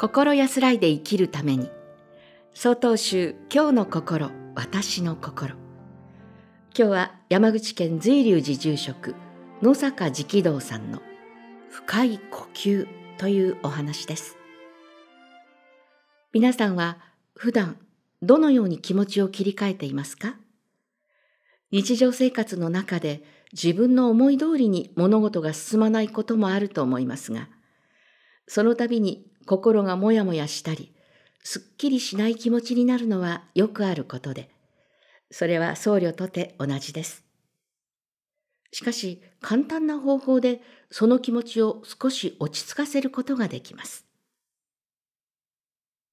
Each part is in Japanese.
心安らいで生きるために、曹洞宗今日の心、私の心。今日は山口県瑞龍寺住職野坂直道さんの深い呼吸というお話です。皆さんは普段どのように気持ちを切り替えていますか？日常生活の中で自分の思い通りに物事が進まないこともあると思いますが、その度に心がもやもやしたり、すっきりしない気持ちになるのはよくあることで、それは僧侶とて同じです。しかし、簡単な方法でその気持ちを少し落ち着かせることができます。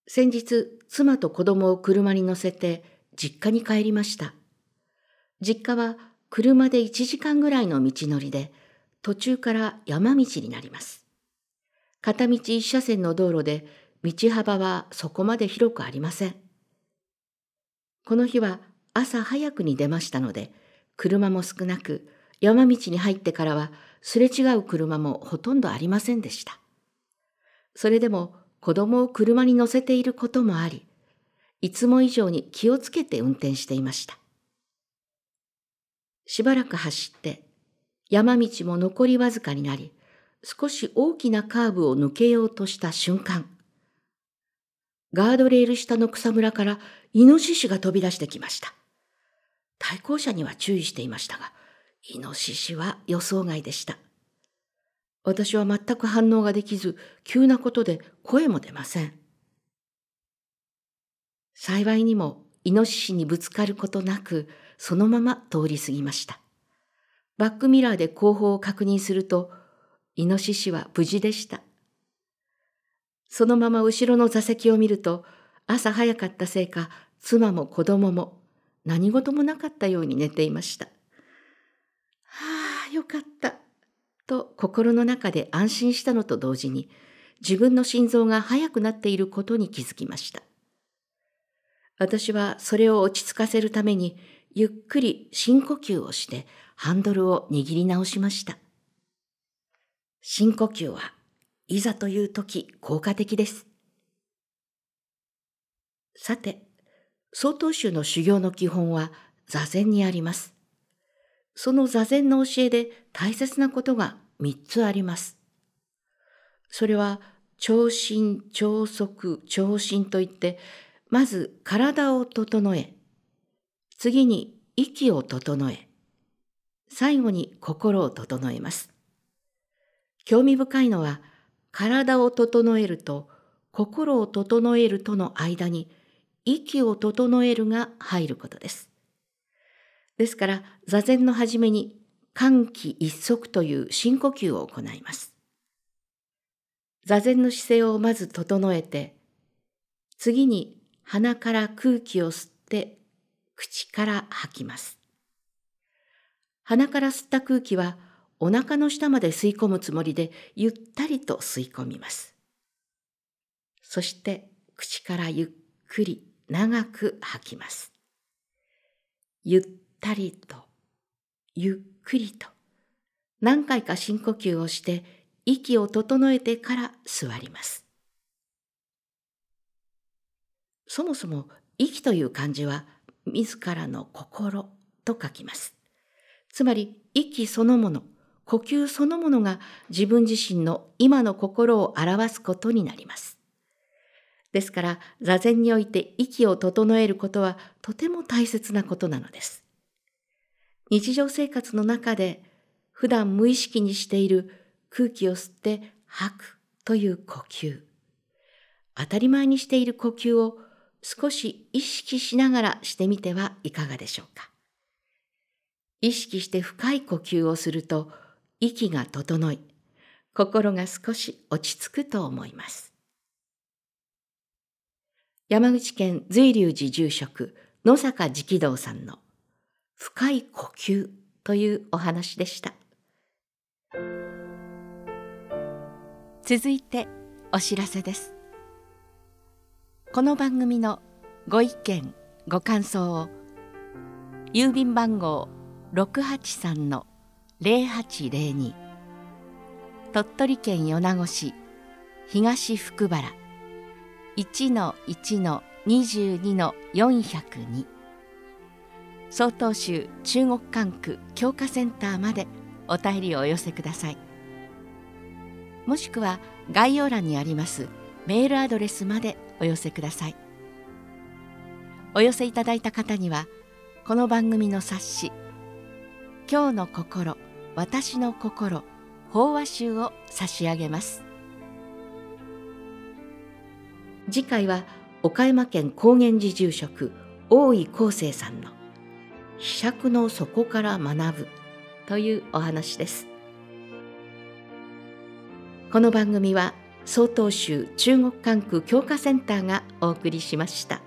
先日、妻と子供を車に乗せて実家に帰りました。実家は車で1時間ぐらいの道のりで、途中から山道になります。片道1車線の道路で、道幅はそこまで広くありません。この日は朝早くに出ましたので、車も少なく、山道に入ってからはすれ違う車もほとんどありませんでした。それでも子供を車に乗せていることもあり、いつも以上に気をつけて運転していました。しばらく走って、山道も残りわずかになり、少し大きなカーブを抜けようとした瞬間、ガードレール下の草むらからイノシシが飛び出してきました。対向車には注意していましたが、イノシシは予想外でした。私は全く反応ができず、急なことで声も出ません。幸いにもイノシシにぶつかることなく、そのまま通り過ぎました。バックミラーで後方を確認すると、イノシシは無事でした。そのまま後ろの座席を見ると、朝早かったせいか、妻も子供も何事もなかったように寝ていました。はあ、よかった、と心の中で安心したのと同時に、自分の心臓が速くなっていることに気づきました。私はそれを落ち着かせるために、ゆっくり深呼吸をしてハンドルを握り直しました。深呼吸はいざというとき、効果的です。さて、曹洞宗の修行の基本は座禅にあります。その座禅の教えで大切なことが3つあります。それは、調身、調息、調心といって、まず体を整え、次に息を整え、最後に心を整えます。興味深いのは、体を整えると心を整えるとの間に息を整えるが入ることです。ですから座禅の始めに換気一息という深呼吸を行います。座禅の姿勢をまず整えて、次に鼻から空気を吸って口から吐きます。鼻から吸った空気はお腹の下まで吸い込むつもりで、ゆったりと吸い込みます。そして、口からゆっくり長く吐きます。ゆったりと、ゆっくりと、何回か深呼吸をして、息を整えてから座ります。そもそも、息という漢字は、自らの心と書きます。つまり、息そのもの、呼吸そのものが自分自身の今の心を表すことになります。ですから、座禅において息を整えることはとても大切なことなのです。日常生活の中で、普段無意識にしている空気を吸って吐くという呼吸、当たり前にしている呼吸を少し意識しながらしてみてはいかがでしょうか。意識して深い呼吸をすると、息が整い、心が少し落ち着くと思います。山口県瑞龍寺住職野坂直道さんの深い呼吸というお話でした。続いてお知らせです。この番組のご意見、ご感想を郵便番号683-0802鳥取県米子市東福原1-1-22-402 曹洞宗中国管区教化センターまでお便りをお寄せください。もしくは概要欄にありますメールアドレスまでお寄せください。お寄せいただいた方にはこの番組の冊子「今日の心私の心法話集」を差し上げます。次回は岡山県高原寺住職大井康生さんの「ひしゃくの底から学ぶ」というお話です。この番組は曹洞宗中国管区教化センターがお送りしました。